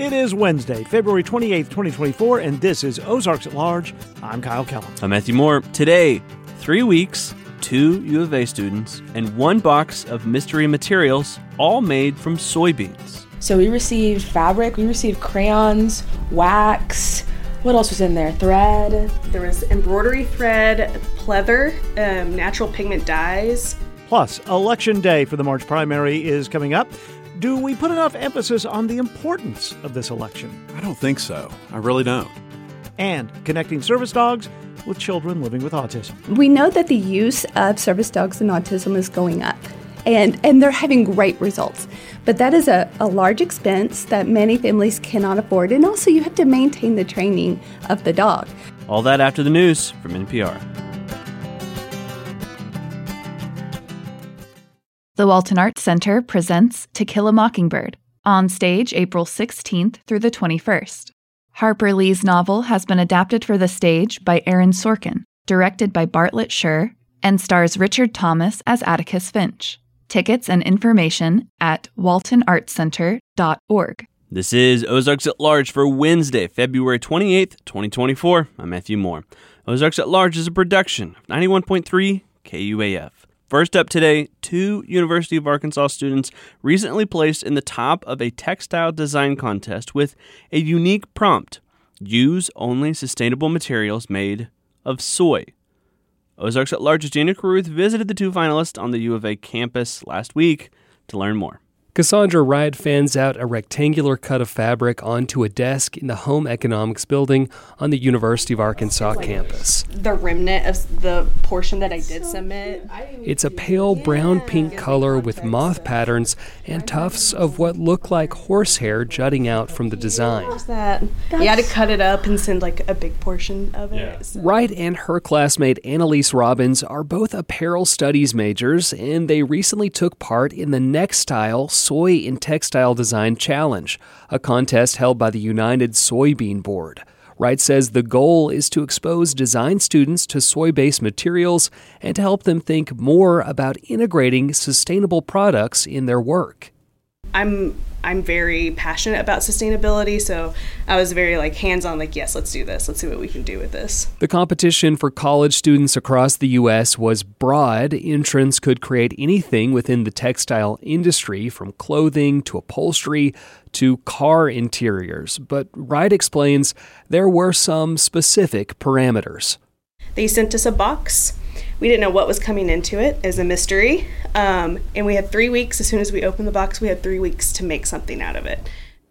It is Wednesday, February 28th, 2024, and this is Ozarks at Large. I'm Kyle Kellum. I'm Matthew Moore. Today, 3 weeks, 2 U of A students, and 1 box of mystery materials, all made from soybeans. So we received fabric, we received crayons, wax. What else was in there? Thread. There was embroidery thread, pleather, natural pigment dyes. Plus, Election Day for the March primary is coming up. Do we put enough emphasis on the importance of this election? I don't think so. I really don't. And connecting service dogs with children living with autism. We know that the use of service dogs in autism is going up, and they're having great results. But that is a large expense that many families cannot afford, and also you have to maintain the training of the dog. All that after the news from NPR. The Walton Arts Center presents To Kill a Mockingbird, on stage April 16th through the 21st. Harper Lee's novel has been adapted for the stage by Aaron Sorkin, directed by Bartlett Sher, and stars Richard Thomas as Atticus Finch. Tickets and information at waltonartscenter.org. This is Ozarks at Large for Wednesday, February 28th, 2024. I'm Matthew Moore. Ozarks at Large is a production of 91.3 KUAF. First up today, 2 University of Arkansas students recently placed in the top of a textile design contest with a unique prompt: use only sustainable materials made of soy. Ozarks at Large's Jana Carruth visited the 2 finalists on the U of A campus last week to learn more. Cassandra Ride fans out a rectangular cut of fabric onto a desk in the Home Economics Building on the University of Arkansas campus. The remnant of the portion that I did submit. It's a pale brown-pink color with moth patterns and tufts of what look like horsehair jutting out from the design. You had to cut it up and send a big portion of it. Yeah. So. Wright and her classmate Annalise Robbins are both apparel studies majors, and they recently took part in the Next Style, Soy in Textile Design Challenge, a contest held by the United Soybean Board. Wright says the goal is to expose design students to soy-based materials and to help them think more about integrating sustainable products in their work. I'm very passionate about sustainability, so I was very hands-on, yes, let's do this. Let's see what we can do with this. The competition for college students across the U.S. was broad. Entrants could create anything within the textile industry, from clothing to upholstery to car interiors. But Wright explains there were some specific parameters. They sent us a box. We didn't know what was coming into it. It was a mystery. And we had 3 weeks. As soon as we opened the box, we had 3 weeks to make something out of it.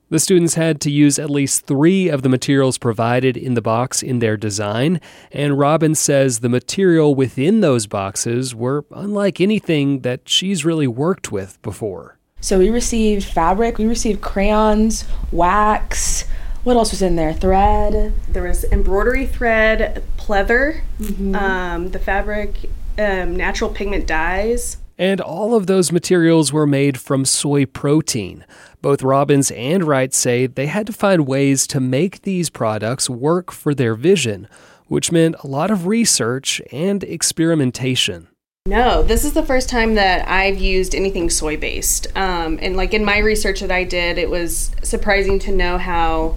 The students had to use at least 3 of the materials provided in the box in their design. And Robin says the material within those boxes were unlike anything that she's really worked with before. So we received fabric, we received crayons, wax. What else was in there? Thread. There was embroidery thread, pleather, the fabric, natural pigment dyes. And all of those materials were made from soy protein. Both Robbins and Wright say they had to find ways to make these products work for their vision, which meant a lot of research and experimentation. No, this is the first time that I've used anything soy-based. And in my research that I did, it was surprising to know how,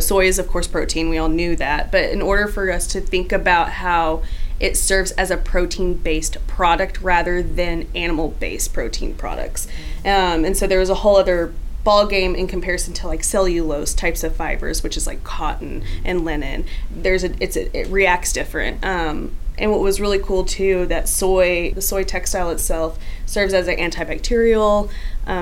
soy is, of course, protein. We all knew that. But in order for us to think about how it serves as a protein-based product rather than animal-based protein products. And so there was a whole other ball game in comparison to cellulose types of fibers, which is cotton and linen. It reacts different. And what was really cool too, that the soy textile itself serves as an antibacterial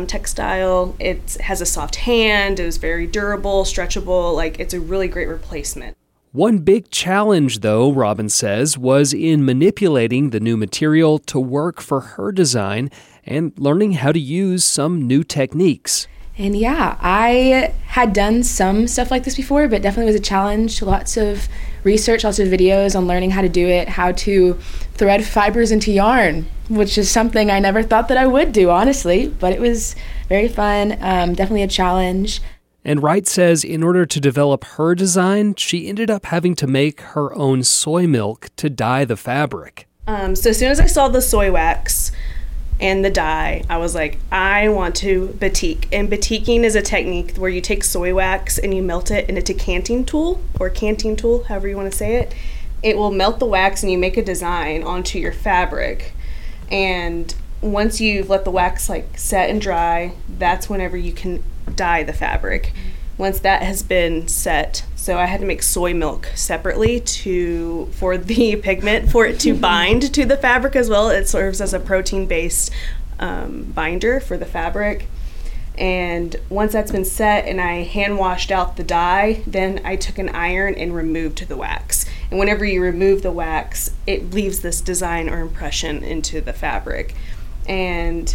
textile. It has a soft hand, it was very durable, stretchable, it's a really great replacement. One big challenge though, Robin says, was in manipulating the new material to work for her design and learning how to use some new techniques. And yeah, I had done some stuff like this before, but definitely was a challenge. Lots of research, lots of videos on learning how to do it, how to thread fibers into yarn, which is something I never thought that I would do, honestly. But it was very fun, definitely a challenge. And Wright says in order to develop her design, she ended up having to make her own soy milk to dye the fabric. So as soon as I saw the soy wax, and the dye, I was like, I want to batik. And batiking is a technique where you take soy wax and you melt it, and it's a canting tool, however you want to say it. It will melt the wax and you make a design onto your fabric. And once you've let the wax like set and dry, that's whenever you can dye the fabric. Once that has been set, so I had to make soy milk separately for the pigment, for it to bind to the fabric as well. It serves as a protein-based binder for the fabric. And once that's been set and I hand washed out the dye, then I took an iron and removed the wax. And whenever you remove the wax, it leaves this design or impression into the fabric. And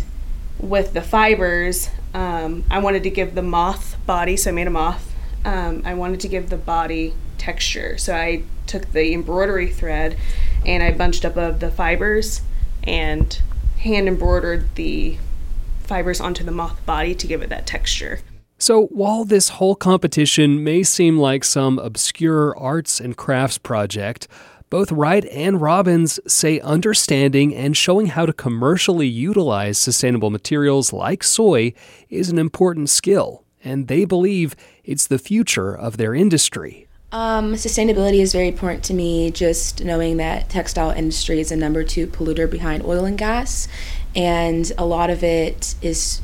with the fibers, I wanted to give the moth body, so I made a moth. I wanted to give the body texture, so I took the embroidery thread and I bunched up of the fibers and hand embroidered the fibers onto the moth body to give it that texture. So while this whole competition may seem like some obscure arts and crafts project, both Wright and Robbins say understanding and showing how to commercially utilize sustainable materials like soy is an important skill, and they believe it's the future of their industry. Sustainability is very important to me, just knowing that textile industry is the number 2 polluter behind oil and gas, and a lot of it is...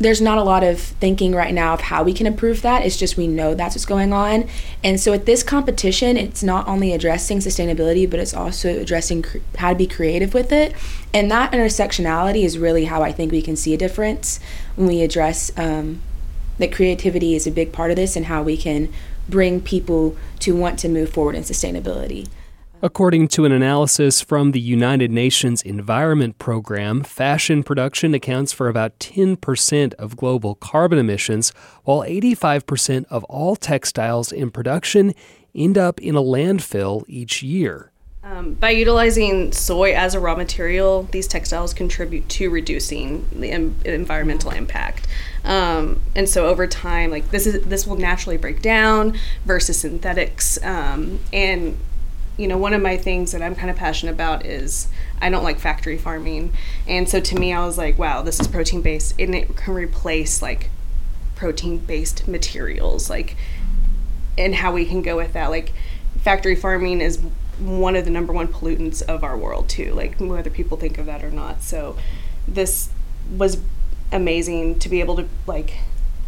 There's not a lot of thinking right now of how we can improve that. It's just we know that's what's going on. And so at this competition, it's not only addressing sustainability, but it's also addressing how to be creative with it. And that intersectionality is really how I think we can see a difference when we address that creativity is a big part of this and how we can bring people to want to move forward in sustainability. According to an analysis from the United Nations Environment Program, fashion production accounts for about 10% of global carbon emissions, while 85% of all textiles in production end up in a landfill each year. By utilizing soy as a raw material, these textiles contribute to reducing the environmental impact. And so over time, like this will naturally break down versus synthetics, and you know, one of my things that I'm kind of passionate about is I don't like factory farming. And so to me, I was like, wow, this is protein-based and it can replace like protein-based materials, like, and how we can go with that. Like factory farming is one of the number 1 pollutants of our world too, like whether people think of that or not. So this was amazing to be able to like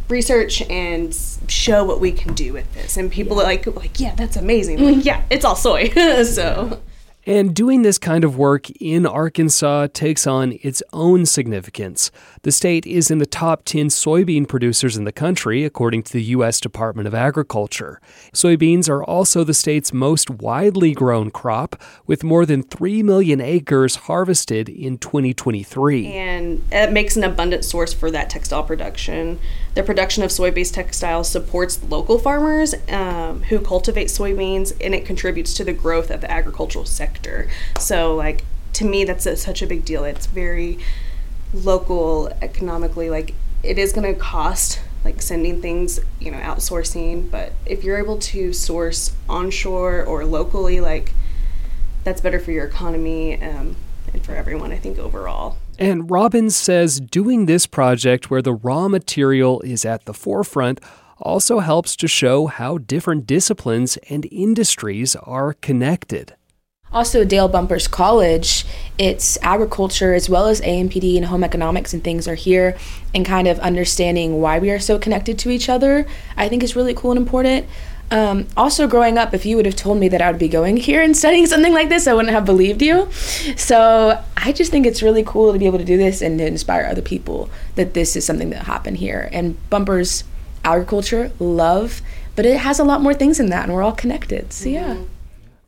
research and show what we can do with this. And people are like, yeah, that's amazing. Like, yeah, it's all soy. So. And doing this kind of work in Arkansas takes on its own significance. The state is in the top 10 soybean producers in the country, according to the U.S. Department of Agriculture. Soybeans are also the state's most widely grown crop, with more than 3 million acres harvested in 2023. And it makes an abundant source for that textile production. The production of soy-based textiles supports local farmers who cultivate soybeans, and it contributes to the growth of the agricultural sector. So, like, to me, that's such a big deal. It's very local economically. Like, it is going to cost, like, sending things, you know, outsourcing. But if you're able to source onshore or locally, like, that's better for your economy and for everyone, I think, overall. And Robbins says doing this project where the raw material is at the forefront also helps to show how different disciplines and industries are connected. Also, Dale Bumpers College, it's agriculture as well as AMPD and home economics and things are here, and kind of understanding why we are so connected to each other, I think is really cool and important. Also, growing up, if you would have told me that I would be going here and studying something like this, I wouldn't have believed you. So I just think it's really cool to be able to do this and to inspire other people that this is something that happened here. And Bumpers, agriculture, love, but it has a lot more things in that, and we're all connected. So yeah. Mm-hmm.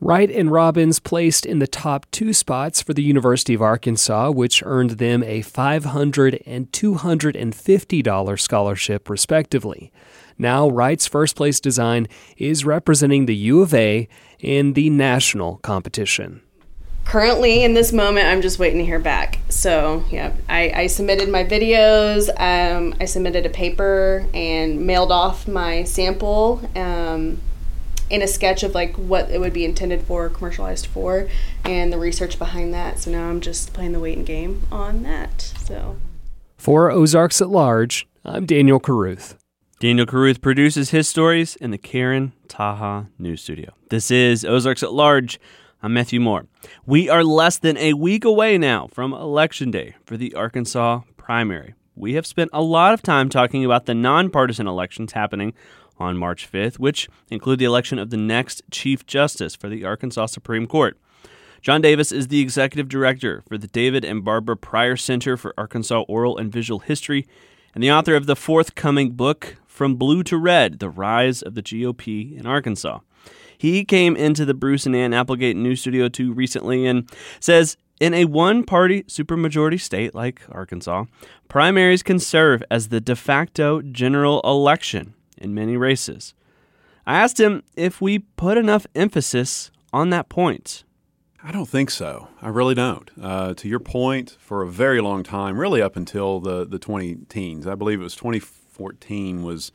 Wright and Robbins placed in the top 2 spots for the University of Arkansas, which earned them a $500 and $250 scholarship, respectively. Now, Wright's first-place design is representing the U of A in the national competition. Currently, in this moment, I'm just waiting to hear back. So, yeah, I submitted my videos, I submitted a paper, and mailed off my sample. in a sketch of like what it would be intended for, commercialized for, and the research behind that. So now I'm just playing the waiting game on that. So for Ozarks at Large, I'm Daniel Carruth. Daniel Carruth produces his stories in the Karen Taha News Studio. This is Ozarks at Large. I'm Matthew Moore. We are less than a week away now from Election Day for the Arkansas primary. We have spent a lot of time talking about the nonpartisan elections happening on March 5th, which include the election of the next Chief Justice for the Arkansas Supreme Court. John Davis is the Executive Director for the David and Barbara Pryor Center for Arkansas Oral and Visual History and the author of the forthcoming book, From Blue to Red, The Rise of the GOP in Arkansas. He came into the Bruce and Ann Applegate News Studio 2 recently and says, in a one-party supermajority state like Arkansas, primaries can serve as the de facto general election in many races. I asked him if we put enough emphasis on that point. I don't think so. I really don't. To your point, for a very long time, really up until the 20-teens, I believe it was 2014 was,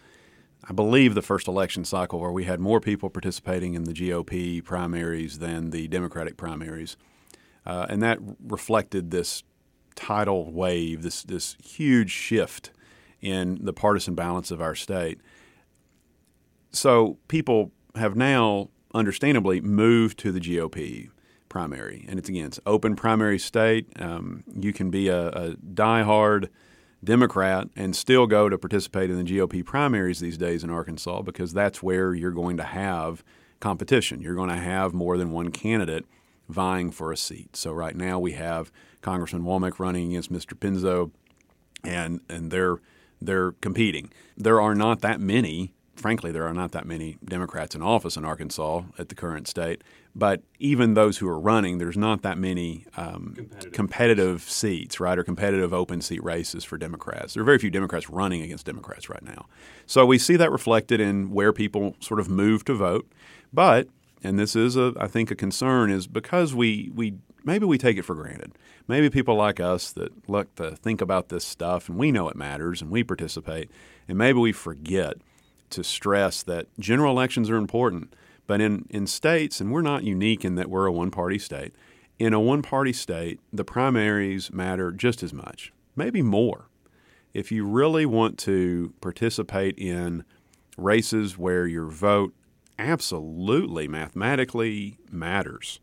I believe, the first election cycle where we had more people participating in the GOP primaries than the Democratic primaries. And that reflected this tidal wave, this huge shift in the partisan balance of our state. So people have now, understandably, moved to the GOP primary. And it's, again, it's open primary state. You can be a diehard Democrat and still go to participate in the GOP primaries these days in Arkansas because that's where you're going to have competition. You're going to have more than one candidate vying for a seat. So right now we have Congressman Womack running against Mr. Pinzo, and they're competing. There are not that many, frankly, there are not that many Democrats in office in Arkansas at the current state. But even those who are running, there's not that many competitive seats, right, or competitive open seat races for Democrats. There are very few Democrats running against Democrats right now. So we see that reflected in where people sort of move to vote. But, and this is, I think, a concern, is because maybe we take it for granted. Maybe people like us that look to think about this stuff and we know it matters and we participate, and maybe we forget to stress that general elections are important. But in states, and we're not unique in that we're a one-party state, in a one-party state, the primaries matter just as much, maybe more. If you really want to participate in races where your vote absolutely mathematically matters,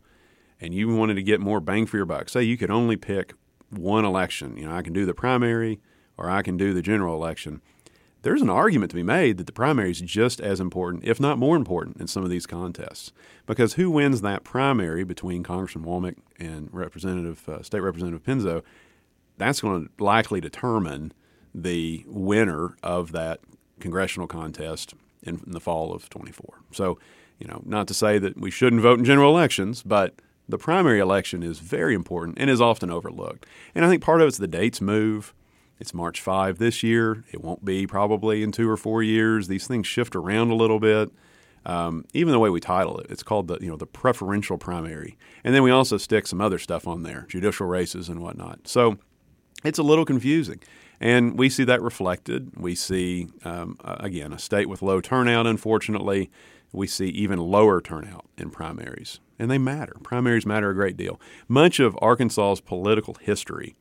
and you wanted to get more bang for your buck, say you could only pick one election, I can do the primary or I can do the general election, there's an argument to be made that the primary is just as important, if not more important, in some of these contests. Because who wins that primary between Congressman Womack and State Representative Pinzo, that's going to likely determine the winner of that congressional contest in the fall of 24. So, not to say that we shouldn't vote in general elections, but the primary election is very important and is often overlooked. And I think part of it's the dates move. It's March 5 this year. It won't be probably in 2 or 4 years. These things shift around a little bit. Even the way we title it, it's called the preferential primary. And then we also stick some other stuff on there, judicial races and whatnot. So it's a little confusing. And we see that reflected. We see, again, a state with low turnout, unfortunately. We see even lower turnout in primaries. And they matter. Primaries matter a great deal. Much of Arkansas's political history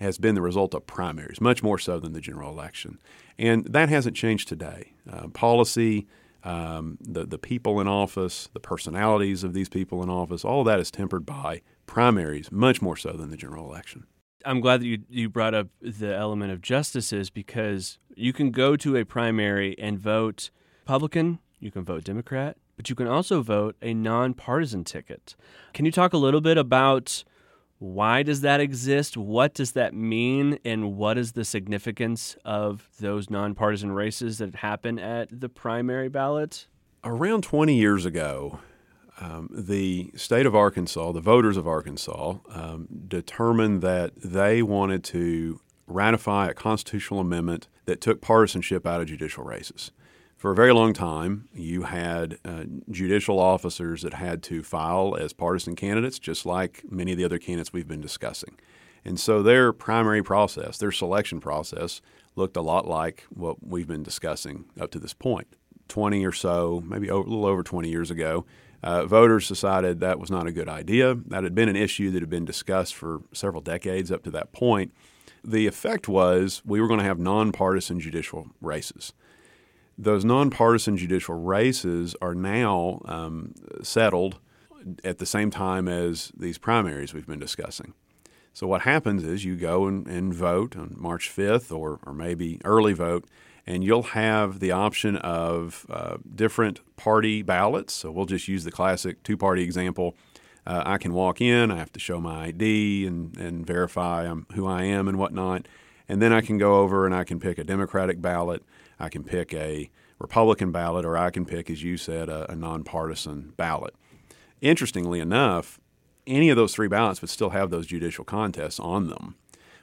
has been the result of primaries, much more so than the general election. And that hasn't changed today. Policy, the people in office, the personalities of these people in office, all of that is tempered by primaries, much more so than the general election. I'm glad that you brought up the element of justices, because you can go to a primary and vote Republican, you can vote Democrat, but you can also vote a nonpartisan ticket. Can you talk a little bit about why does that exist? What does that mean? And what is the significance of those nonpartisan races that happen at the primary ballot? Around 20 years ago, the state of Arkansas, the voters of Arkansas, determined that they wanted to ratify a constitutional amendment that took partisanship out of judicial races. For a very long time, you had judicial officers that had to file as partisan candidates, just like many of the other candidates we've been discussing. And so their primary process, their selection process, looked a lot like what we've been discussing up to this point. 20 or so, maybe a little over 20 years ago, voters decided that was not a good idea. That had been an issue that had been discussed for several decades up to that point. The effect was we were going to have nonpartisan judicial races. Those nonpartisan judicial races are now settled at the same time as these primaries we've been discussing. So what happens is you go and vote on March 5th or maybe early vote, and you'll have the option of different party ballots. So we'll just use the classic two-party example. I can walk in, I have to show my ID and verify who I am and whatnot, and then I can go over and I can pick a Democratic ballot, I can pick a Republican ballot, or I can pick, as you said, a nonpartisan ballot. Interestingly enough, any of those three ballots would still have those judicial contests on them.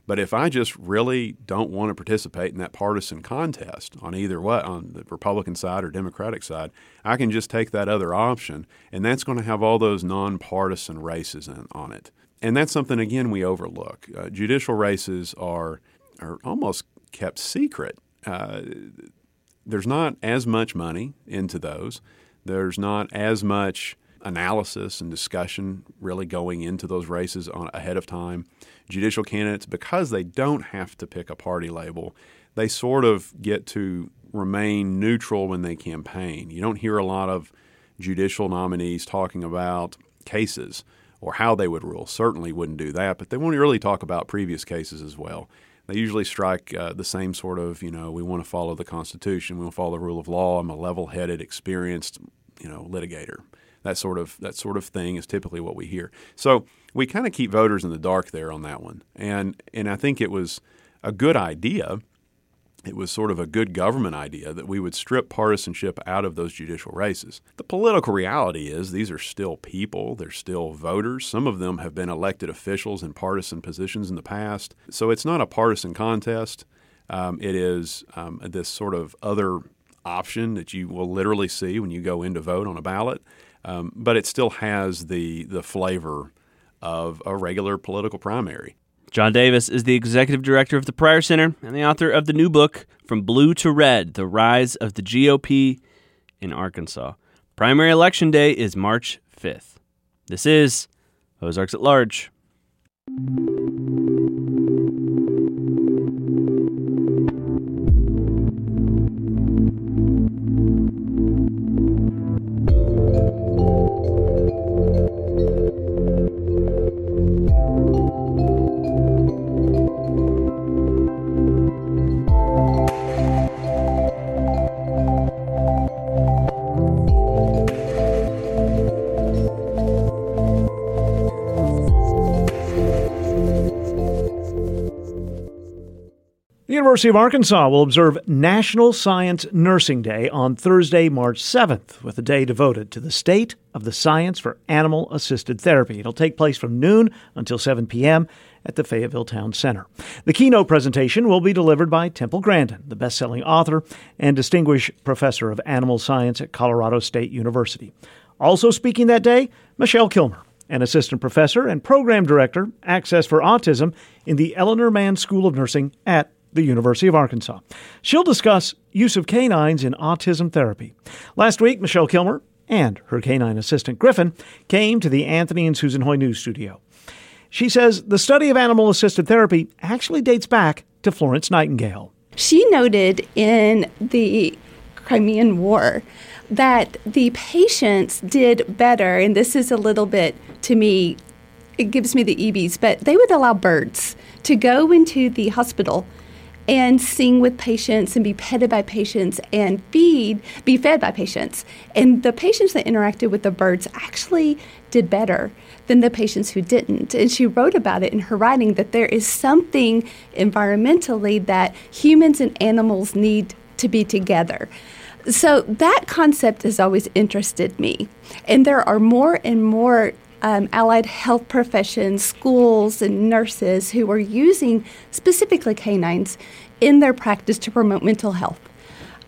But if I just really don't want to participate in that partisan contest on either way, on the Republican side or Democratic side, I can just take that other option, and that's going to have all those nonpartisan races on it. And that's something, again, we overlook. Judicial races are almost kept secret. There's not as much money into those. There's not as much analysis and discussion really going into those races ahead of time. Judicial candidates, because they don't have to pick a party label, they sort of get to remain neutral when they campaign. You don't hear a lot of judicial nominees talking about cases or how they would rule. Certainly wouldn't do that, but they won't really talk about previous cases as well. They usually strike the same sort of, we want to follow the Constitution, we want to follow the rule of law. I'm a level-headed, experienced, litigator. That sort of thing is typically what we hear. So we kind of keep voters in the dark there on that one. And I think it was a good idea. It was sort of a good government idea that we would strip partisanship out of those judicial races. The political reality is these are still people. They're still voters. Some of them have been elected officials in partisan positions in the past. So it's not a partisan contest. It is this sort of other option that you will literally see when you go in to vote on a ballot. But it still has the flavor of a regular political primary. John Davis is the executive director of the Pryor Center and the author of the new book, From Blue to Red, The Rise of the GOP in Arkansas. Primary Election Day is March 5th. This is Ozarks at Large. University of Arkansas will observe National Science Nursing Day on Thursday, March 7th, with a day devoted to the state of the science for animal-assisted therapy. It'll take place from noon until 7 p.m. at the Fayetteville Town Center. The keynote presentation will be delivered by Temple Grandin, the best-selling author and distinguished professor of animal science at Colorado State University. Also speaking that day, Michelle Kilmer, an assistant professor and program director, Access for Autism, in the Eleanor Mann School of Nursing at the University of Arkansas. She'll discuss use of canines in autism therapy. Last week, Michelle Kilmer and her canine assistant, Griffin, came to the Anthony and Susan Hoy News Studio. She says the study of animal-assisted therapy actually dates back to Florence Nightingale. She noted in the Crimean War that the patients did better, and this is a little bit, to me, it gives me the EBs, but they would allow birds to go into the hospital and sing with patients and be petted by patients and be fed by patients. And the patients that interacted with the birds actually did better than the patients who didn't. And she wrote about it in her writing that there is something environmentally that humans and animals need to be together. So that concept has always interested me. And there are more and more allied health professions, schools, and nurses who are using specifically canines in their practice to promote mental health.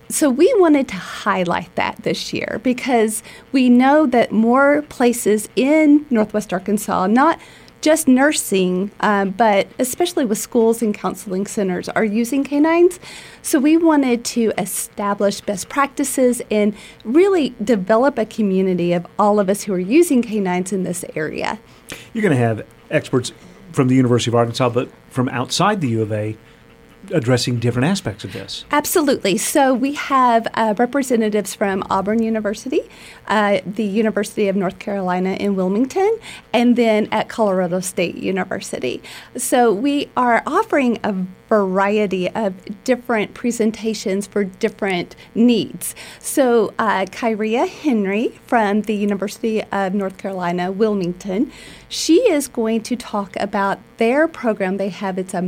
So we wanted to highlight that this year because we know that more places in Northwest Arkansas, not just nursing, but especially with schools and counseling centers are using canines. So we wanted to establish best practices and really develop a community of all of us who are using canines in this area. You're going to have experts from the University of Arkansas, but from outside the U of A, addressing different aspects of this. Absolutely. So we have representatives from Auburn University, the University of North Carolina in Wilmington, and then at Colorado State University. So we are offering a variety of different presentations for different needs. So Kyria Henry from the University of North Carolina, Wilmington, she is going to talk about their program they have. It's a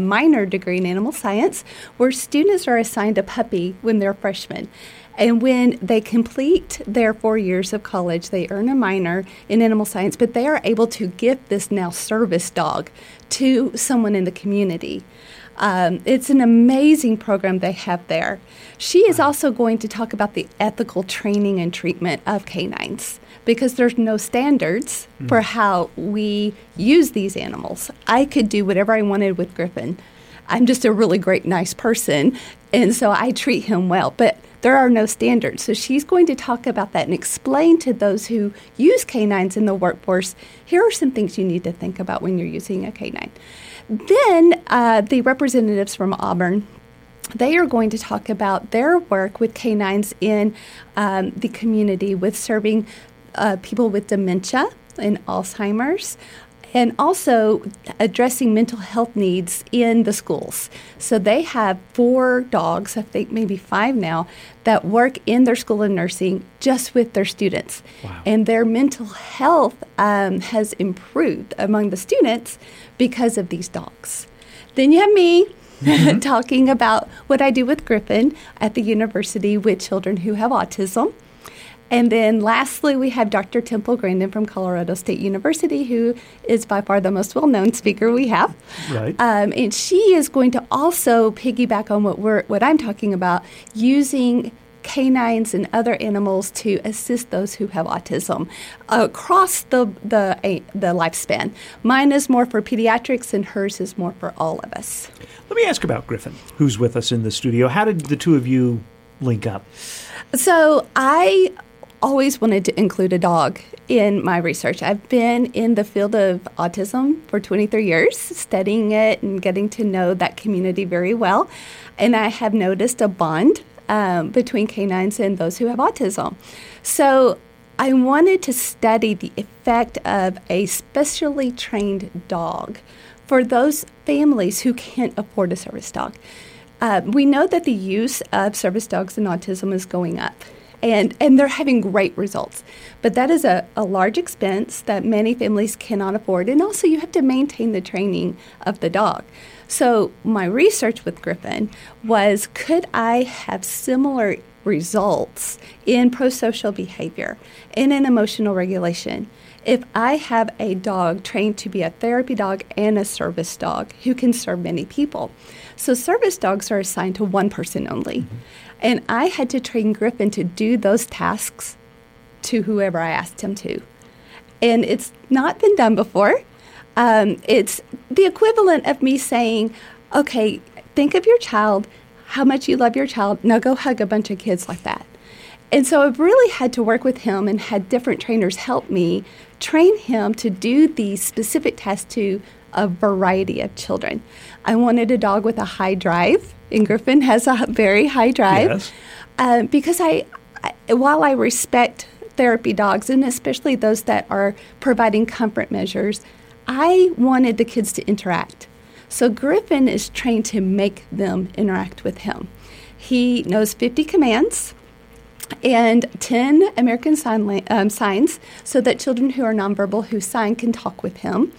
minor degree in animal science where students are assigned a puppy when they're freshmen. And when they complete their 4 years of college, they earn a minor in animal science, but they are able to give this now service dog to someone in the community. It's an amazing program they have there. She is also going to talk about the ethical training and treatment of canines, because there's no standards for how we use these animals. I could do whatever I wanted with Griffin. I'm just a really great, nice person, and so I treat him well. But there are no standards. So she's going to talk about that and explain to those who use canines in the workforce, here are some things you need to think about when you're using a canine. Then the representatives from Auburn, they are going to talk about their work with canines in the community with serving people with dementia and Alzheimer's, and also addressing mental health needs in the schools. So they have 4 dogs, I think maybe 5 now, that work in their School of Nursing just with their students. Wow. And their mental health has improved among the students because of these dogs. Then you have me talking about what I do with Griffin at the university with children who have autism. And then lastly, we have Dr. Temple Grandin from Colorado State University, who is by far the most well-known speaker we have. Right. And she is going to also piggyback on what I'm talking about, using canines and other animals to assist those who have autism across the lifespan. Mine is more for pediatrics, and hers is more for all of us. Let me ask about Griffin, who's with us in the studio. How did the two of you link up? So I always wanted to include a dog in my research. I've been in the field of autism for 23 years, studying it and getting to know that community very well. And I have noticed a bond between canines and those who have autism. So I wanted to study the effect of a specially trained dog for those families who can't afford a service dog. We know that the use of service dogs in autism is going up, and they're having great results. But that is a large expense that many families cannot afford, and also you have to maintain the training of the dog. So my research with Griffin was, could I have similar results in prosocial behavior and in emotional regulation if I have a dog trained to be a therapy dog and a service dog who can serve many people? So service dogs are assigned to one person only. And I had to train Griffin to do those tasks to whoever I asked him to. And it's not been done before. It's the equivalent of me saying, okay, think of your child, how much you love your child. Now go hug a bunch of kids like that. And so I've really had to work with him and had different trainers help me train him to do these specific tasks to a variety of children. I wanted a dog with a high drive, and Griffin has a very high drive. Yes. Because while I respect therapy dogs, and especially those that are providing comfort measures, I wanted the kids to interact. So Griffin is trained to make them interact with him. He knows 50 commands and 10 American signs, so that children who are nonverbal who sign can talk with him.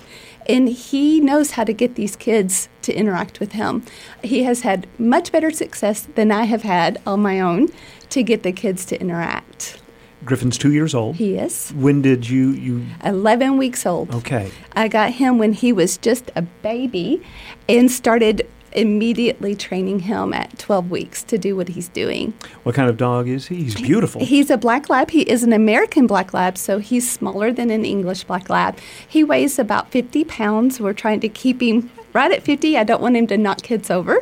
And he knows how to get these kids to interact with him. He has had much better success than I have had on my own to get the kids to interact. Griffin's 2 years old. He is. When did you 11 weeks old. Okay. I got him when he was just a baby and started immediately training him at 12 weeks to do what he's doing. What kind of dog is he? He's beautiful. He's a black lab. He is an American black lab, so he's smaller than an English black lab. He weighs about 50 pounds. We're trying to keep him right at 50. I don't want him to knock kids over.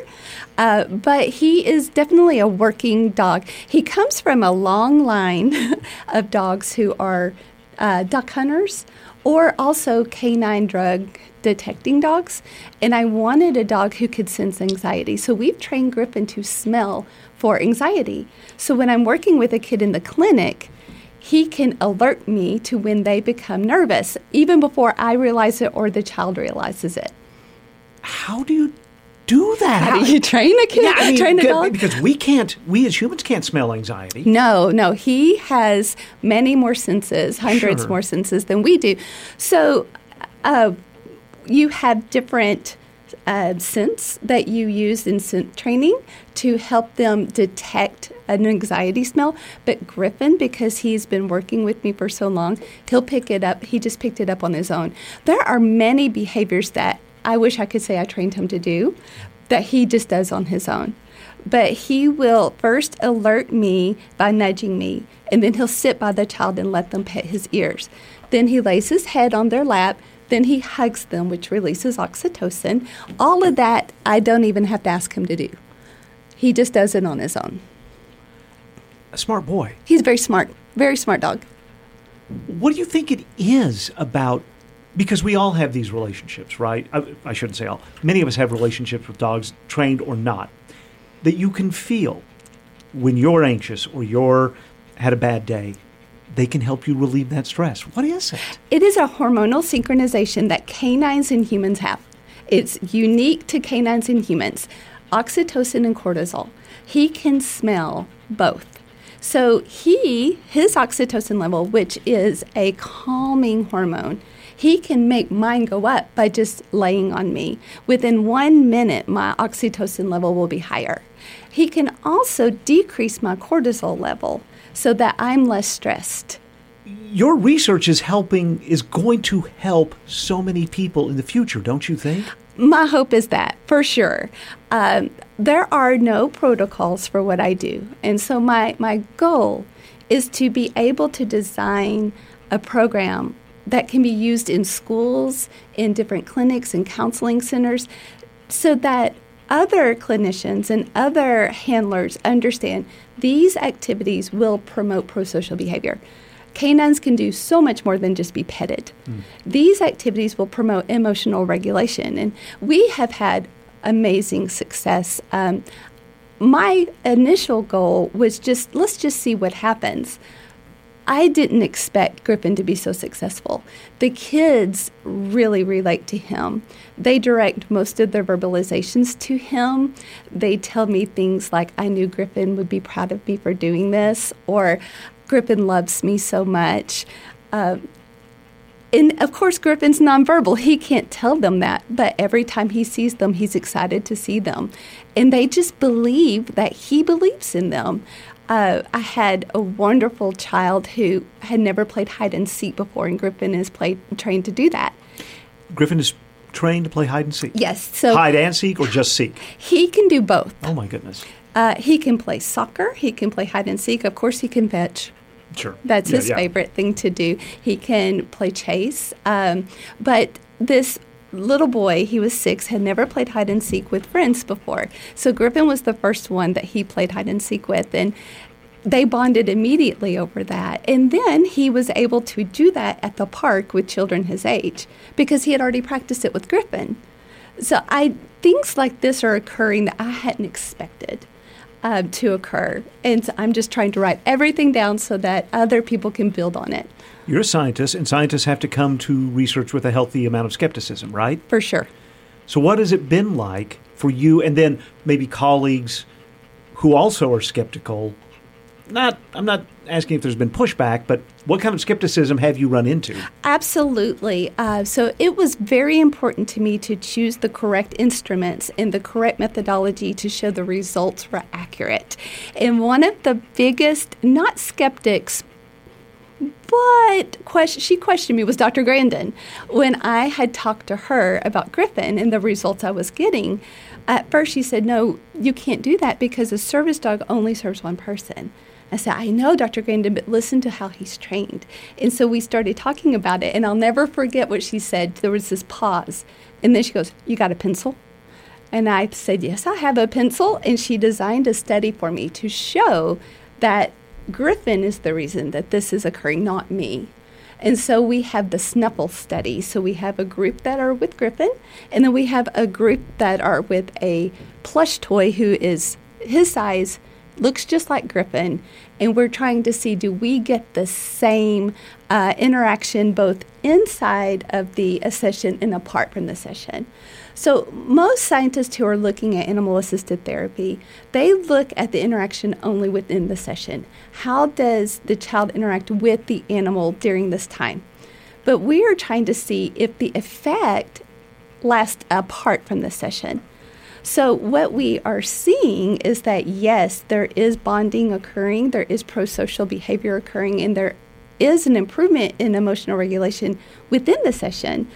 But he is definitely a working dog. He comes from a long line of dogs who are duck hunters or also canine drug detecting dogs. And I wanted a dog who could sense anxiety. So we've trained Griffin to smell for anxiety. So when I'm working with a kid in the clinic, he can alert me to when they become nervous, even before I realize it or the child realizes it. How do you do that? How do you train a kid? Yeah, I mean, train a dog? Because we as humans can't smell anxiety. No. He has many more senses, hundreds more senses than we do. So you have different scents that you use in scent training to help them detect an anxiety smell. But Griffin, because he's been working with me for so long, he'll pick it up. He just picked it up on his own. There are many behaviors that I wish I could say I trained him to do, that he just does on his own. But he will first alert me by nudging me, and then he'll sit by the child and let them pet his ears. Then he lays his head on their lap. Then he hugs them, which releases oxytocin. All of that I don't even have to ask him to do. He just does it on his own. A smart boy. He's very smart dog. What do you think it is about? Because we all have these relationships, right? I shouldn't say all. Many of us have relationships with dogs, trained or not, that you can feel when you're anxious or you're had a bad day. They can help you relieve that stress. What is it? It is a hormonal synchronization that canines and humans have. It's unique to canines and humans. Oxytocin and cortisol. He can smell both. So his oxytocin level, which is a calming hormone, he can make mine go up by just laying on me. Within 1 minute, my oxytocin level will be higher. He can also decrease my cortisol level so that I'm less stressed. Your research is going to help so many people in the future, don't you think? My hope is that, for sure. There are no protocols for what I do. And so my goal is to be able to design a program that can be used in schools, in different clinics and counseling centers, so that other clinicians and other handlers understand these activities will promote prosocial behavior. Canines can do so much more than just be petted. These activities will promote emotional regulation, and we have had amazing success. My initial goal was let's just see what happens. I didn't expect Griffin to be so successful. The kids really relate to him. They direct most of their verbalizations to him. They tell me things like, I knew Griffin would be proud of me for doing this, or Griffin loves me so much. And, of course, Griffin's nonverbal. He can't tell them that, but every time he sees them, he's excited to see them. And they just believe that he believes in them. I had a wonderful child who had never played hide and seek before, and Griffin is trained to do that. Griffin is trained to play hide and seek? Yes. So hide and seek or just seek? He can do both. Oh, my goodness. He can play soccer. He can play hide and seek. Of course, he can fetch. Sure. That's his favorite thing to do. He can play chase. But this little boy, he was 6, had never played hide and seek with friends before. So Griffin was the first one that he played hide and seek with, and they bonded immediately over that. And then he was able to do that at the park with children his age because he had already practiced it with Griffin. So things like this are occurring that I hadn't expected to occur. And so I'm just trying to write everything down so that other people can build on it. You're a scientist, and scientists have to come to research with a healthy amount of skepticism, right? For sure. So what has it been like for you and then maybe colleagues who also are skeptical? I'm not asking if there's been pushback, but what kind of skepticism have you run into? Absolutely. So it was very important to me to choose the correct instruments and the correct methodology to show the results were accurate. And one of the biggest, not skeptics, she questioned me was Dr. Grandin. When I had talked to her about Griffin and the results I was getting, At first she said, no, you can't do that because a service dog only serves one person. I said, I know, Dr. Grandin, but listen to how he's trained. And so we started talking about it, and I'll never forget what she said. There was this pause, and then she goes, you got a pencil? And I said, yes, I have a pencil. And she designed a study for me to show that Griffin is the reason that this is occurring, not me. And so we have the Snuffle study. So we have a group that are with Griffin, and then we have a group that are with a plush toy who is his size, looks just like Griffin, and we're trying to see, do we get the same interaction both inside of the session and apart from the session? So most scientists who are looking at animal-assisted therapy, they look at the interaction only within the session. How does the child interact with the animal during this time? But we are trying to see if the effect lasts apart from the session. So what we are seeing is that, yes, there is bonding occurring, there is prosocial behavior occurring, and there is an improvement in emotional regulation within the session.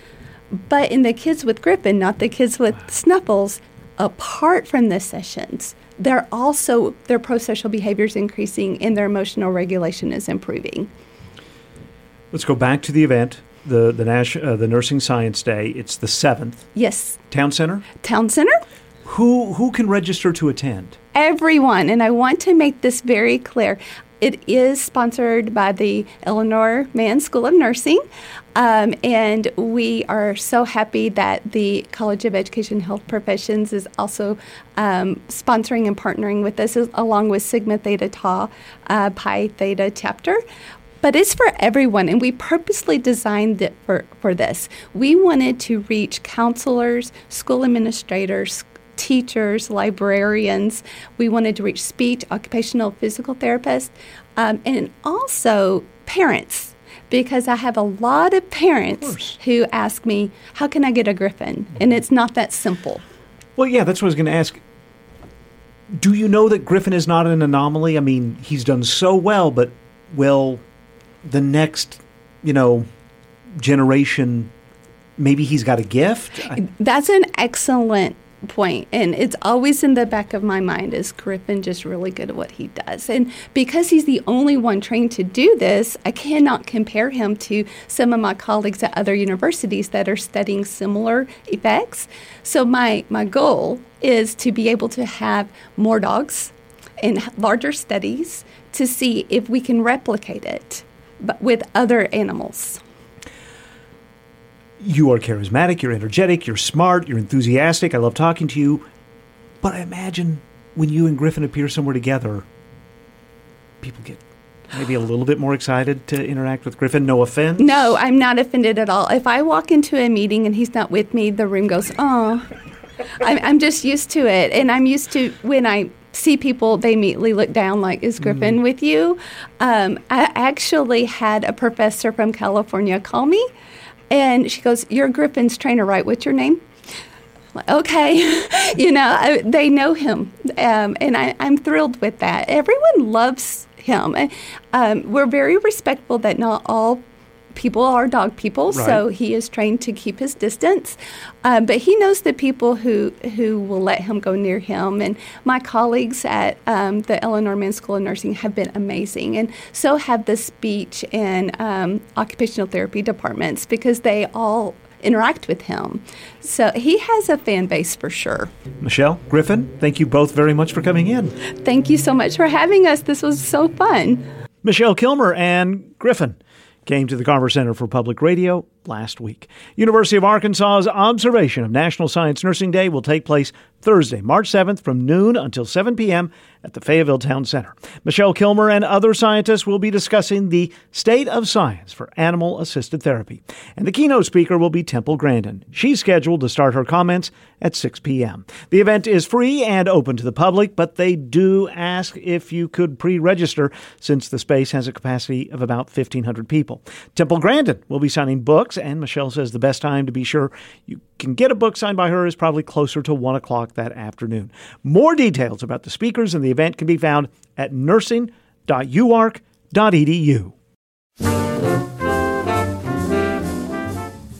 But in the kids with Griffin, not the kids with Snuffles, apart from the sessions, they're also, their prosocial behavior is increasing and their emotional regulation is improving. Let's go back to the event. The Nursing Science Day. It's the 7th. Yes. Town Center? Town Center. Who can register to attend? Everyone. And I want to make this very clear. It is sponsored by the Eleanor Mann School of Nursing. And we are so happy that the College of Education and Health Professions is also sponsoring and partnering with us, along with Sigma Theta Tau Pi Theta Chapter. But it's for everyone, and we purposely designed it for this. We wanted to reach counselors, school administrators, teachers, librarians. We wanted to reach speech, occupational, physical therapists, and also parents, because I have a lot of parents who ask me, how can I get a Griffin? And it's not that simple. Well, yeah, that's what I was going to ask. Do you know that Griffin is not an anomaly? I mean, he's done so well, but will the next, generation, maybe he's got a gift? That's an excellent point. And it's always in the back of my mind, is Griffin just really good at what he does? And because he's the only one trained to do this, I cannot compare him to some of my colleagues at other universities that are studying similar effects. So my goal is to be able to have more dogs and larger studies to see if we can replicate it but with other animals. You are charismatic, you're energetic, you're smart, you're enthusiastic. I love talking to you. But I imagine when you and Griffin appear somewhere together, people get maybe a little bit more excited to interact with Griffin. No offense. No, I'm not offended at all. If I walk into a meeting and he's not with me, the room goes, oh. I'm just used to it. And I'm used to when I see people, they immediately look down like, is Griffin with you? I actually had a professor from California call me, and she goes, you're Griffin's trainer, right? What's your name? I'm like, okay. They know him, and I'm thrilled with that. Everyone loves him. We're very respectful that not all people are dog people, right. So he is trained to keep his distance. But he knows the people who will let him go near him. And my colleagues at the Eleanor Mann School of Nursing have been amazing. And so have the speech and occupational therapy departments, because they all interact with him. So he has a fan base for sure. Michelle, Griffin, thank you both very much for coming in. Thank you so much for having us. This was so fun. Michelle Kilmer and Griffin came to the Carver Center for Public Radio last week. University of Arkansas's observation of National Science Nursing Day will take place Thursday, March 7th from noon until 7 p.m. at the Fayetteville Town Center. Michelle Kilmer and other scientists will be discussing the state of science for animal-assisted therapy. And the keynote speaker will be Temple Grandin. She's scheduled to start her comments at 6 p.m. The event is free and open to the public, but they do ask if you could pre-register, since the space has a capacity of about 1,500 people. Temple Grandin will be signing books, and Michelle says the best time to be sure you can get a book signed by her is probably closer to 1 o'clock that afternoon. More details about the speakers and the event can be found at nursing.uark.edu.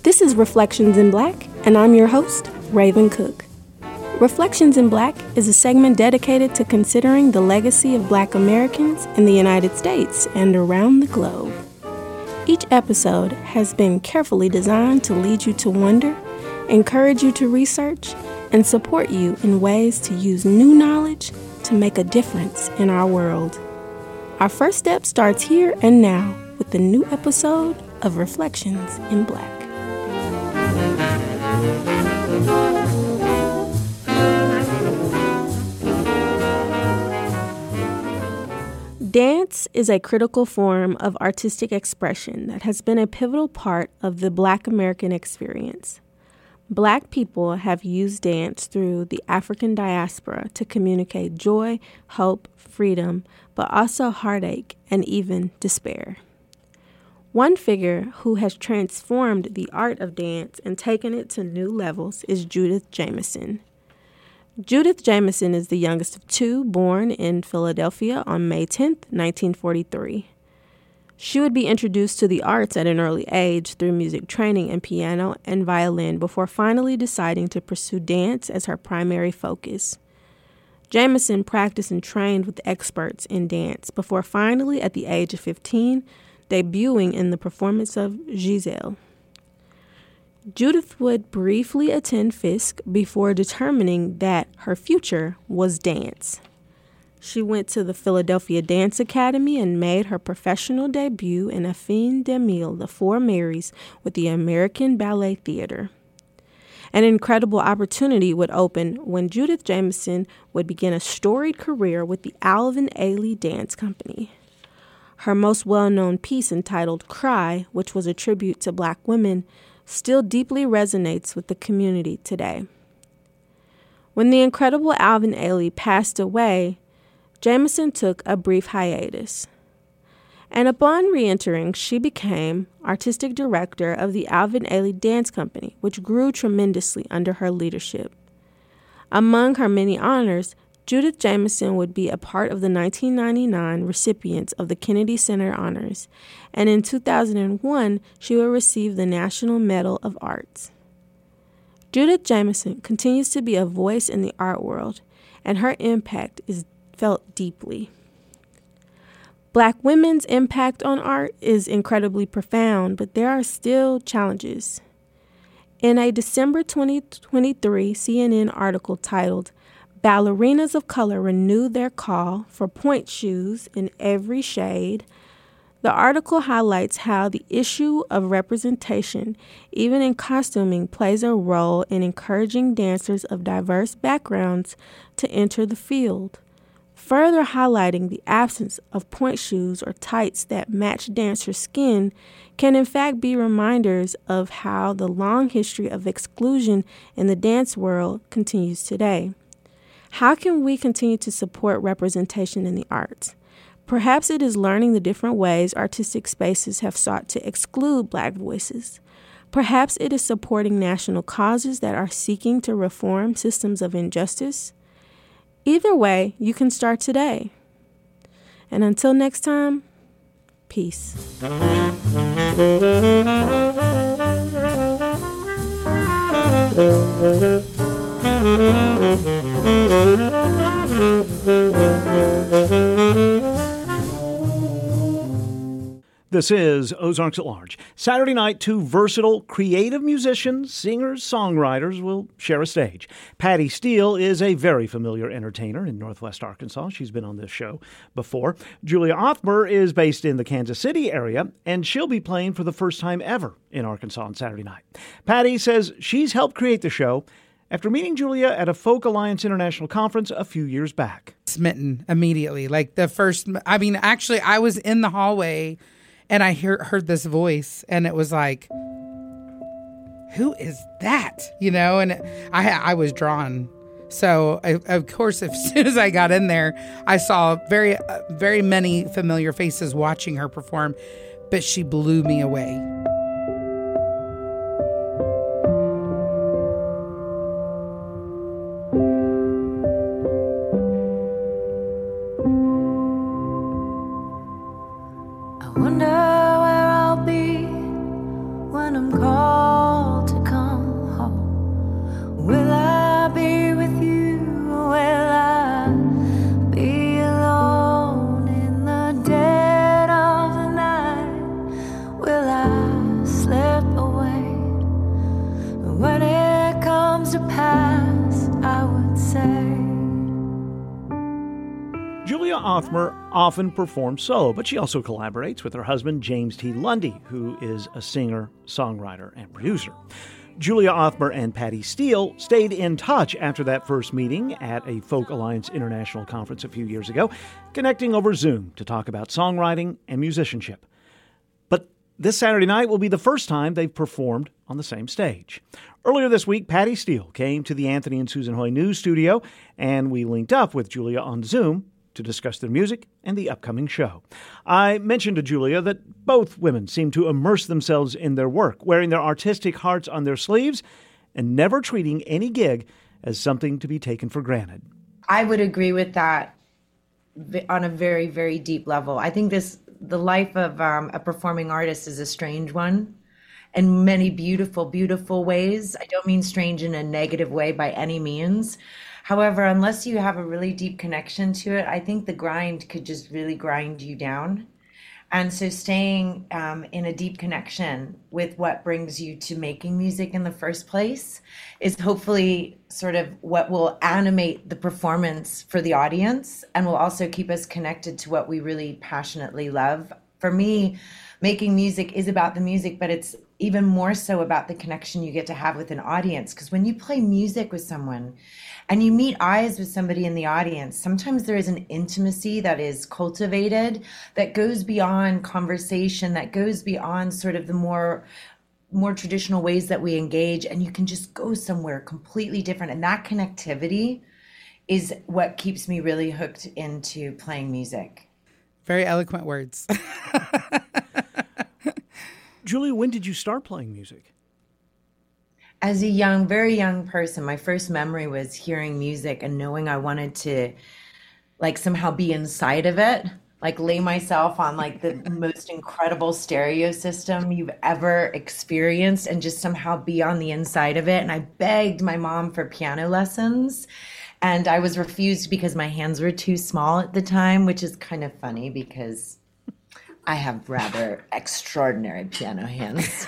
This is Reflections in Black, and I'm your host, Raven Cook. Reflections in Black is a segment dedicated to considering the legacy of Black Americans in the United States and around the globe. Each episode has been carefully designed to lead you to wonder, encourage you to research, and support you in ways to use new knowledge to make a difference in our world. Our first step starts here and now with the new episode of Reflections in Black. Dance is a critical form of artistic expression that has been a pivotal part of the Black American experience. Black people have used dance through the African diaspora to communicate joy, hope, freedom, but also heartache and even despair. One figure who has transformed the art of dance and taken it to new levels is Judith Jamison. Judith Jamison is the youngest of two, born in Philadelphia on May 10, 1943. She would be introduced to the arts at an early age through music training in piano and violin before finally deciding to pursue dance as her primary focus. Jamison practiced and trained with experts in dance before finally, at the age of 15, debuting in the performance of Giselle. Judith would briefly attend Fisk before determining that her future was dance. She went to the Philadelphia Dance Academy and made her professional debut in Afine DeMille, The Four Marys, with the American Ballet Theater. An incredible opportunity would open when Judith Jamison would begin a storied career with the Alvin Ailey Dance Company. Her most well-known piece, entitled Cry, which was a tribute to Black women, still deeply resonates with the community today. When the incredible Alvin Ailey passed away, Jamison took a brief hiatus. And upon re-entering, she became artistic director of the Alvin Ailey Dance Company, which grew tremendously under her leadership. Among her many honors, Judith Jamison would be a part of the 1999 recipients of the Kennedy Center Honors, and in 2001, she will receive the National Medal of Arts. Judith Jamison continues to be a voice in the art world, and her impact is felt deeply. Black women's impact on art is incredibly profound, but there are still challenges. In a December 2023 CNN article titled, "Ballerinas of Color Renew Their Call for Point Shoes in Every Shade," the article highlights how the issue of representation, even in costuming, plays a role in encouraging dancers of diverse backgrounds to enter the field, further highlighting the absence of point shoes or tights that match dancers' skin can in fact be reminders of how the long history of exclusion in the dance world continues today. How can we continue to support representation in the arts? Perhaps it is learning the different ways artistic spaces have sought to exclude Black voices. Perhaps it is supporting national causes that are seeking to reform systems of injustice. Either way, you can start today. And until next time, peace. This is Ozarks at Large. Saturday night, two versatile, creative musicians, singers, songwriters will share a stage. Patty Steele is a very familiar entertainer in Northwest Arkansas. She's been on this show before. Julia Othmer is based in the Kansas City area, and she'll be playing for the first time ever in Arkansas on Saturday night. Patty says she's helped create the show after meeting Julia at a Folk Alliance International conference a few years back. Smitten immediately. Like the first, actually I was in the hallway and I heard this voice and it was like, who is that? You know, and I was drawn. So of course, as soon as I got in there, I saw very, very many familiar faces watching her perform, but she blew me away. Called to come home. Will I be with you? Julia Othmer often performs solo, but she also collaborates with her husband, James T. Lundy, who is a singer, songwriter, and producer. Julia Othmer and Patty Steele stayed in touch after that first meeting at a Folk Alliance International conference a few years ago, connecting over Zoom to talk about songwriting and musicianship. But this Saturday night will be the first time they've performed on the same stage. Earlier this week, Patty Steele came to the Anthony and Susan Hoy News Studio, and we linked up with Julia on Zoom to discuss their music and the upcoming show. I mentioned to Julia that both women seem to immerse themselves in their work, wearing their artistic hearts on their sleeves and never treating any gig as something to be taken for granted. I would agree with that on a very, very deep level. I think the life of a performing artist is a strange one in many beautiful, beautiful ways. I don't mean strange in a negative way by any means. However, unless you have a really deep connection to it, I think the grind could just really grind you down. And so staying in a deep connection with what brings you to making music in the first place is hopefully sort of what will animate the performance for the audience and will also keep us connected to what we really passionately love. For me, making music is about the music, but it's even more so about the connection you get to have with an audience. Because when you play music with someone and you meet eyes with somebody in the audience, sometimes there is an intimacy that is cultivated that goes beyond conversation, that goes beyond sort of the more traditional ways that we engage, and you can just go somewhere completely different. And that connectivity is what keeps me really hooked into playing music. Very eloquent words. Julia, when did you start playing music? As a very young person, my first memory was hearing music and knowing I wanted to somehow be inside of it, lay myself on the most incredible stereo system you've ever experienced and just somehow be on the inside of it. And I begged my mom for piano lessons. And I was refused because my hands were too small at the time, which is kind of funny because I have rather extraordinary piano hands.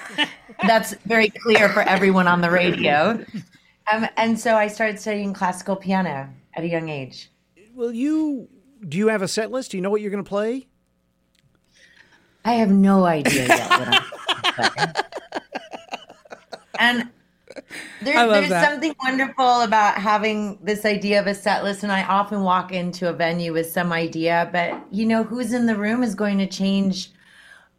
That's very clear for everyone on the radio. And so I started studying classical piano at a young age. Well, do you have a set list? Do you know what you're going to play? I have no idea yet what I'm going to play. And There's something wonderful about having this idea of a set list, and I often walk into a venue with some idea, but who's in the room is going to change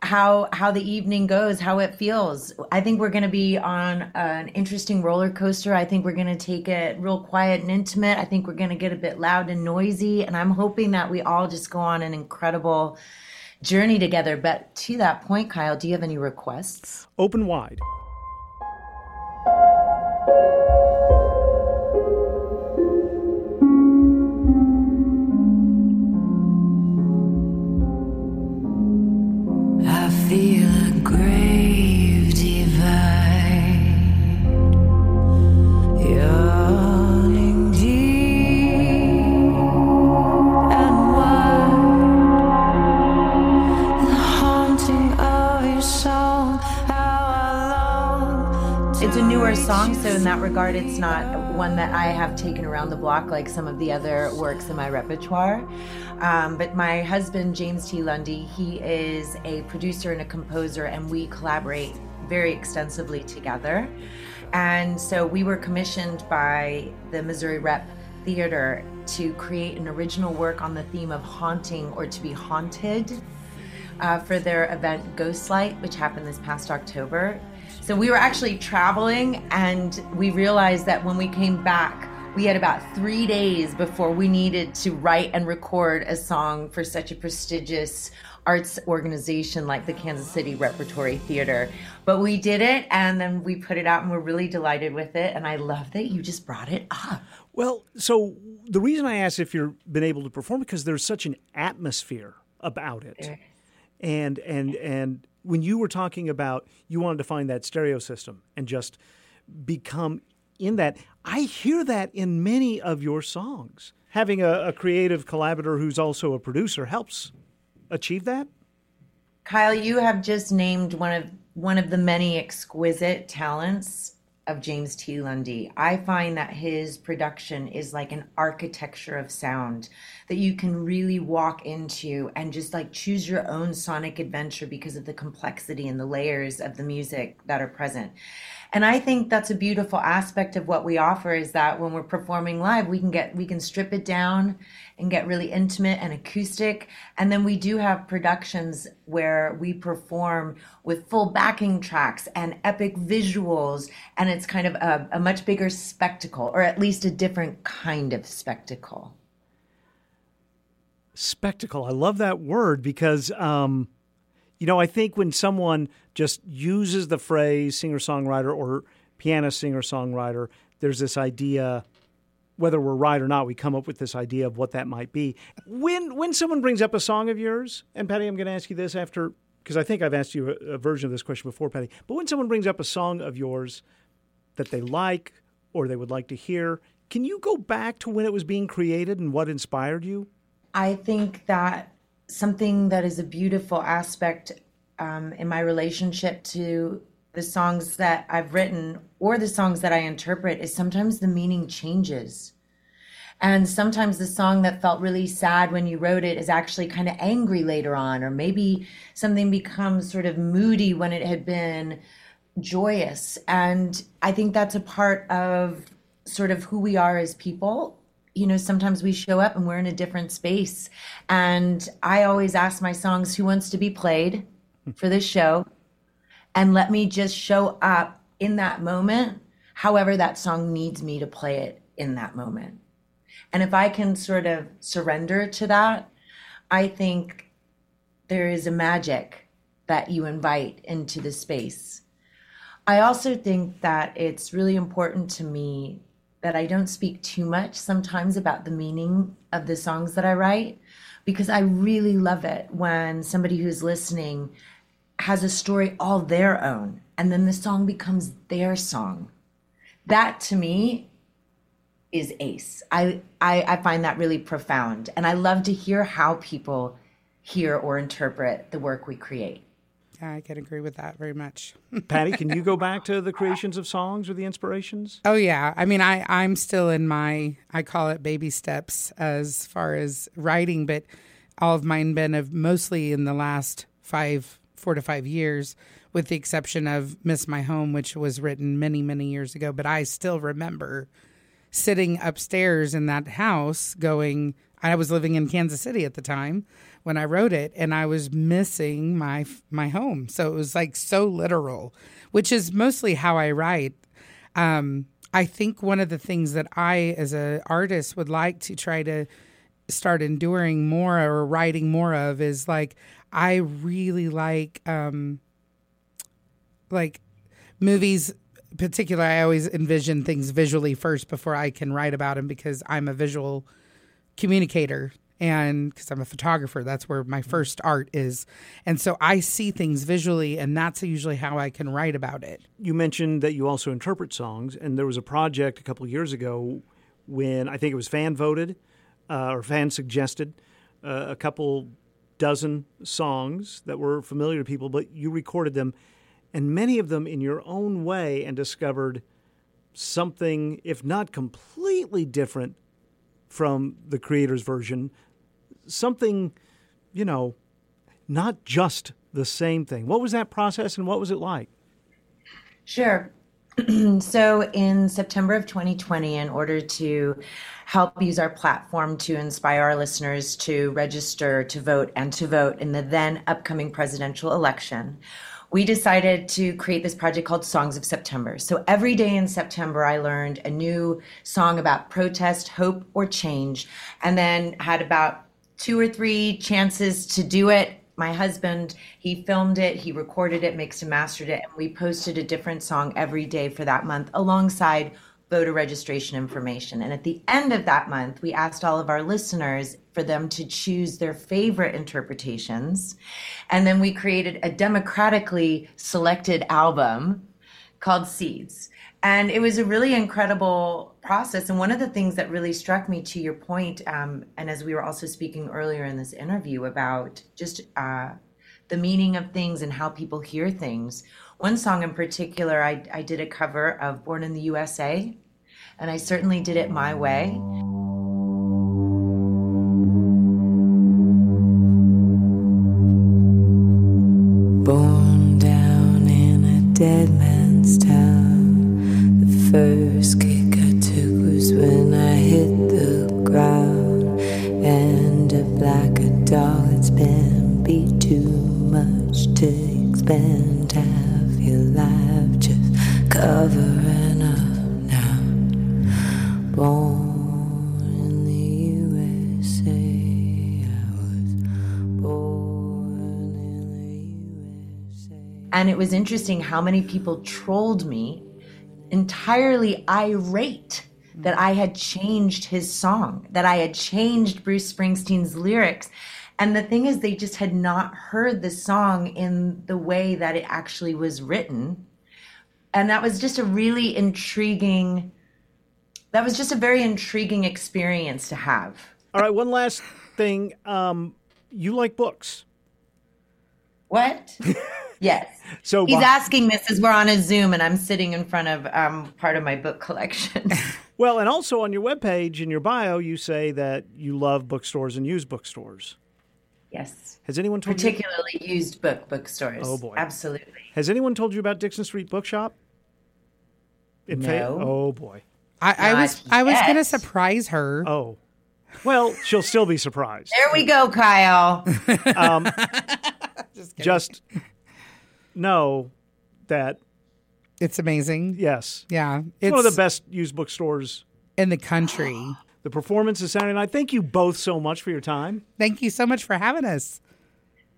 how the evening goes, how it feels. I think we're going to be on an interesting roller coaster. I think we're going to take it real quiet and intimate. I think we're going to get a bit loud and noisy, and I'm hoping that we all just go on an incredible journey together. But to that point, Kyle, do you have any requests? Open wide. Song, so in that regard, it's not one that I have taken around the block like some of the other works in my repertoire. But my husband, James T. Lundy, he is a producer and a composer, and we collaborate very extensively together. And so we were commissioned by the Missouri Rep Theater to create an original work on the theme of haunting or to be haunted for their event Ghostlight, which happened this past October. So we were actually traveling, and we realized that when we came back, we had about 3 days before we needed to write and record a song for such a prestigious arts organization like the Kansas City Repertory Theater. But we did it, and then we put it out, and we're really delighted with it. And I love that you just brought it up. Well, so the reason I asked if you've been able to perform, because there's such an atmosphere about it. There. And when you were talking about you wanted to find that stereo system and just become in that, I hear that in many of your songs. Having a creative collaborator who's also a producer helps achieve that. Kyle, you have just named one of the many exquisite talents of James T. Lundy. I find that his production is like an architecture of sound that you can really walk into and just like choose your own sonic adventure because of the complexity and the layers of the music that are present. And I think that's a beautiful aspect of what we offer, is that when we're performing live, we can strip it down and get really intimate and acoustic. And then we do have productions where we perform with full backing tracks and epic visuals, and it's kind of a much bigger spectacle, or at least a different kind of spectacle. Spectacle. I love that word because, you know, I think when someone just uses the phrase singer-songwriter or pianist singer-songwriter, there's this idea, whether we're right or not, we come up with this idea of what that might be. When someone brings up a song of yours, and Patty, I'm going to ask you this after, because I think I've asked you a version of this question before, Patty, but when someone brings up a song of yours that they like or they would like to hear, can you go back to when it was being created and what inspired you? I think that something that is a beautiful aspect in my relationship to the songs that I've written or the songs that I interpret is sometimes the meaning changes. And sometimes the song that felt really sad when you wrote it is actually kind of angry later on, or maybe something becomes sort of moody when it had been joyous. And I think that's a part of sort of who we are as people. You know, sometimes we show up and we're in a different space. And I always ask my songs, who wants to be played for this show? And let me just show up in that moment, however that song needs me to play it in that moment. And if I can sort of surrender to that, I think there is a magic that you invite into the space. I also think that it's really important to me that I don't speak too much sometimes about the meaning of the songs that I write, because I really love it when somebody who's listening has a story all their own, and then the song becomes their song. That, to me, is ace. I find that really profound, and I love to hear how people hear or interpret the work we create. I can agree with that very much. Patty, can you go back to the creations of songs or the inspirations? Oh, yeah. I mean, I'm still in my, I call it baby steps as far as writing, but all of mine been of mostly in the last 4 to 5 years, with the exception of Miss My Home, which was written many, many years ago. But I still remember sitting upstairs in that house going, I was living in Kansas City at the time when I wrote it, and I was missing my home. So it was like so literal, which is mostly how I write. I think one of the things that I, as an artist, would like to try to start enduring more or writing more of is like, I really like movies. Particularly, I always envision things visually first before I can write about them, because I'm a visual communicator, and because I'm a photographer, that's where my first art is. And so I see things visually, and that's usually how I can write about it. You mentioned that you also interpret songs, and there was a project a couple of years ago when I think it was fan voted or fan suggested a couple dozen songs that were familiar to people, but you recorded them, and many of them in your own way, and discovered something, if not completely different from the creator's version, something, you know, not just the same thing. What was that process and what was it like? Sure. So in September of 2020, in order to help use our platform to inspire our listeners to register to vote in the then upcoming presidential election, we decided to create this project called Songs of September. So every day in September, I learned a new song about protest, hope, or change, and then had about 2 or 3 chances to do it. My husband, he filmed it, he recorded it, mixed and mastered it, and we posted a different song every day for that month alongside voter registration information. And at the end of that month, we asked all of our listeners for them to choose their favorite interpretations. And then we created a democratically selected album called Seeds. And it was a really incredible process. And one of the things that really struck me, to your point, and as we were also speaking earlier in this interview about just the meaning of things and how people hear things. One song in particular, I did a cover of Born in the USA, and I certainly did it my way. Born down in a dead man's town. The first kick I took was when I hit the ground. And like a dog that's been beat too much to expand. Half your life just covering up now. Born in the USA, I was born in the USA. And it was interesting how many people trolled me, entirely irate that I had changed his song, that I had changed Bruce Springsteen's lyrics. And the thing is, they just had not heard the song in the way that it actually was written. And that was just a really intriguing, that was just a very intriguing experience to have. All right, one last thing. You like books. What? Yes. So he's asking this as we're on a Zoom and I'm sitting in front of part of my book collection. Well, and also on your webpage, in your bio, you say that you love bookstores and used bookstores. Yes. Has anyone told particularly you? Used bookstores. Oh, boy. Absolutely. Has anyone told you about Dixon Street Bookshop? Oh, boy. I was going to surprise her. Oh. Well, she'll still be surprised. There we go, Kyle. Just know that it's amazing. Yes. Yeah. It's one of the best used bookstores in the country. The performance is sounding. I thank you both so much for your time. Thank you so much for having us.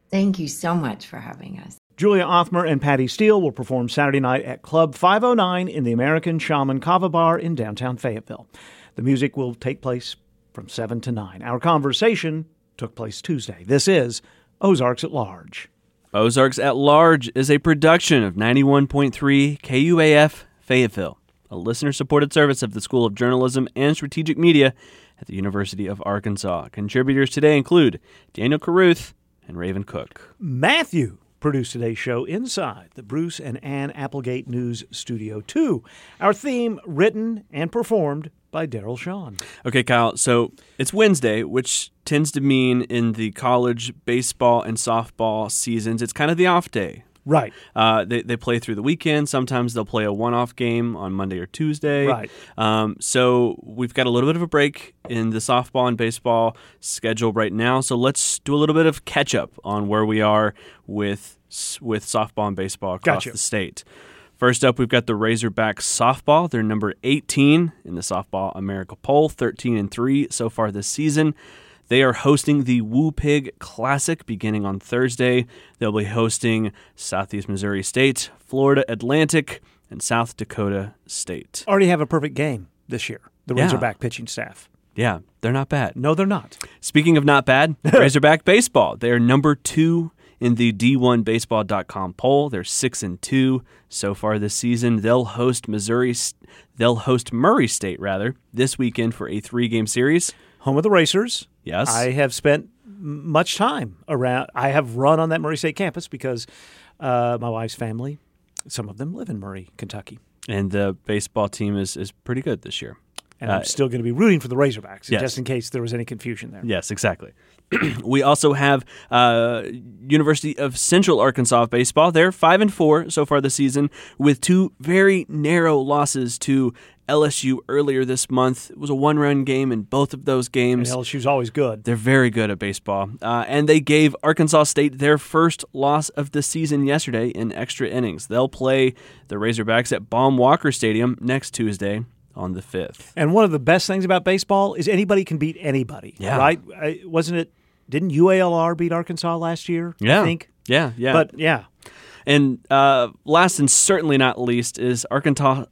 Thank you so much for having us. Julia Othmer and Patty Steele will perform Saturday night at Club 509 in the American Shaman Kava Bar in downtown Fayetteville. The music will take place from 7 to 9. Our conversation took place Tuesday. This is Ozarks at Large. Ozarks at Large is a production of 91.3 KUAF Fayetteville, a listener-supported service of the School of Journalism and Strategic Media at the University of Arkansas. Contributors today include Daniel Carruth and Raven Cook. Matthew produced today's show inside the Bruce and Ann Applegate News Studio 2. Our theme written and performed by Daryl Sean. Okay, Kyle, so it's Wednesday, which tends to mean in the college baseball and softball seasons, it's kind of the off day. Right. They play through the weekend. Sometimes they'll play a one-off game on Monday or Tuesday. Right. So we've got a little bit of a break in the softball and baseball schedule right now. So let's do a little bit of catch-up on where we are with softball and baseball across the state. First up, we've got the Razorbacks softball. They're number 18 in the Softball America poll, 13-3 so far this season. They are hosting the Woo Pig Classic beginning on Thursday. They'll be hosting Southeast Missouri State, Florida Atlantic, and South Dakota State. Already have a perfect game this year, the Razorback pitching staff. Yeah, they're not bad. No, they're not. Speaking of not bad, Razorback baseball. They are number 2 in the D1Baseball.com poll. They're 6-2 so far this season. They'll host Murray State this weekend for a 3-game series. Home of the Racers. Yes. I have spent much time around. I have run on that Murray State campus because my wife's family, some of them live in Murray, Kentucky. And the baseball team is pretty good this year. And I'm still going to be rooting for the Razorbacks, just in case there was any confusion there. Yes, exactly. We also have University of Central Arkansas baseball. They're 5-4 so far this season with 2 very narrow losses to LSU earlier this month. It was a one-run game in both of those games. And LSU's always good. They're very good at baseball. And they gave Arkansas State their first loss of the season yesterday in extra innings. They'll play the Razorbacks at Baum-Walker Stadium next Tuesday on the 5th. And one of the best things about baseball is anybody can beat anybody, right? Didn't UALR beat Arkansas last year, I think? Yeah. But, And last and certainly not least is Arkansas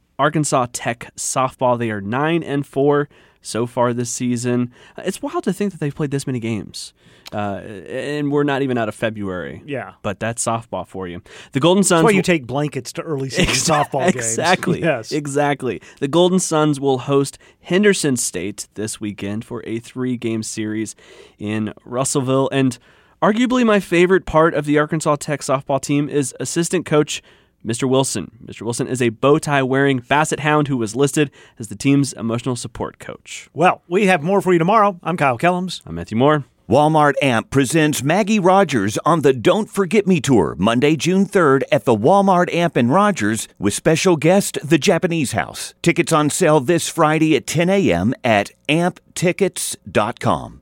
Tech softball. They are 9-4 so far this season. It's wild to think that they've played this many games, and we're not even out of February. Yeah, but that's softball for you. The Golden Suns. That's why you take blankets to early season softball games. Exactly. Yes. Exactly. The Golden Suns will host Henderson State this weekend for a 3-game series in Russellville. And Arguably my favorite part of the Arkansas Tech softball team is assistant coach Mr. Wilson. Mr. Wilson is a bow-tie-wearing basset hound who was listed as the team's emotional support coach. Well, we have more for you tomorrow. I'm Kyle Kellums. I'm Matthew Moore. Walmart Amp presents Maggie Rogers on the Don't Forget Me Tour, Monday, June 3rd at the Walmart Amp in Rogers with special guest, The Japanese House. Tickets on sale this Friday at 10 a.m. at amptickets.com.